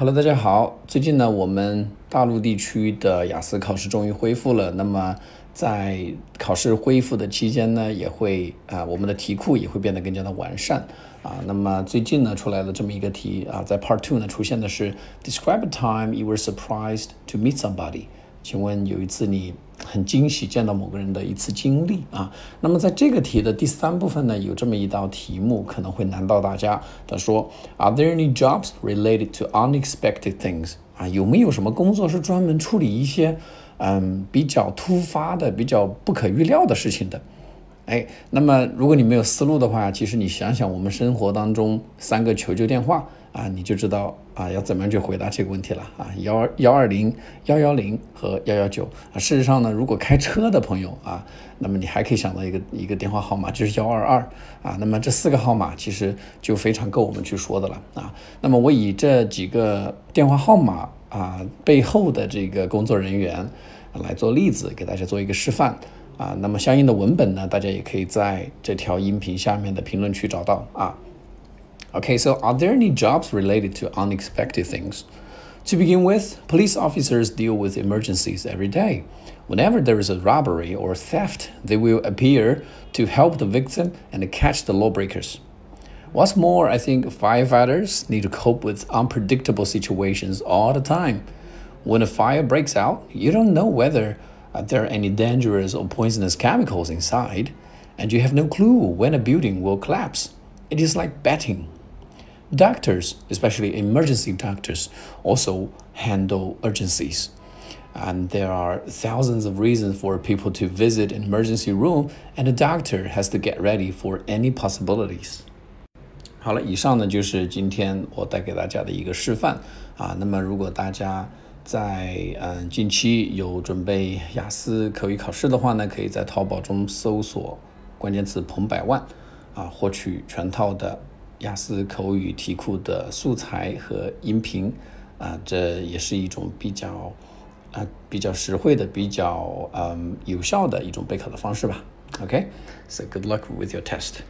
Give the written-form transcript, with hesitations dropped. Hello， 大家好。最近呢，我们大陆地区的雅思考试终于恢复了。那么在考试恢复的期间呢，也会我们的题库也会变得更加的完善啊。那么最近呢，出来了这么一个题啊，在 Part 2 呢出现的是 Describe a time you were surprised to meet somebody。请问有一次你很惊喜见到某个人的一次经历啊。那么在这个题的第三部分呢，有这么一道题目可能会难到大家。他说 Are there any jobs related to unexpected things？ 啊，有没有什么工作是专门处理一些比较突发的、比较不可预料的事情的？那么如果你没有思路的话，其实你想想我们生活当中三个求救电话啊，你就知道啊要怎么样去回答这个问题了啊，120、110和119啊。事实上呢，如果开车的朋友啊，那么你还可以想到一个电话号码，就是122啊。那么这四个号码其实就非常够我们去说的了啊。那么我以这几个电话号码啊背后的这个工作人员来做例子，给大家做一个示范。啊，那么相应的文本呢，大家也可以在这条音频下面的评论区找到啊。Okay, so are there any jobs related to unexpected things? To begin with, police officers deal with emergencies every day. Whenever there is a robbery or theft, they will appear to help the victim and catch the lawbreakers. What's more, I think firefighters need to cope with unpredictable situations all the time. When a fire breaks out, you don't know whether there are any dangerous or poisonous chemicals inside, and you have no clue when a building will collapse. It is like betting. Doctors, especially emergency doctors, also handle urgencies. And there are thousands of reasons for people to visit an emergency room, and a doctor has to get ready for any possibilities.好了，以上呢就是今天我带给大家的一个示范啊。那么如果大家在近期有准备雅思口语考试的话呢，可以在淘宝中搜索关键词彭百万啊，获取全套的雅思口语题库的素材和音频啊，这也是一种比较实惠的、比较有效的一种备考的方式吧。Okay, so good luck with your test.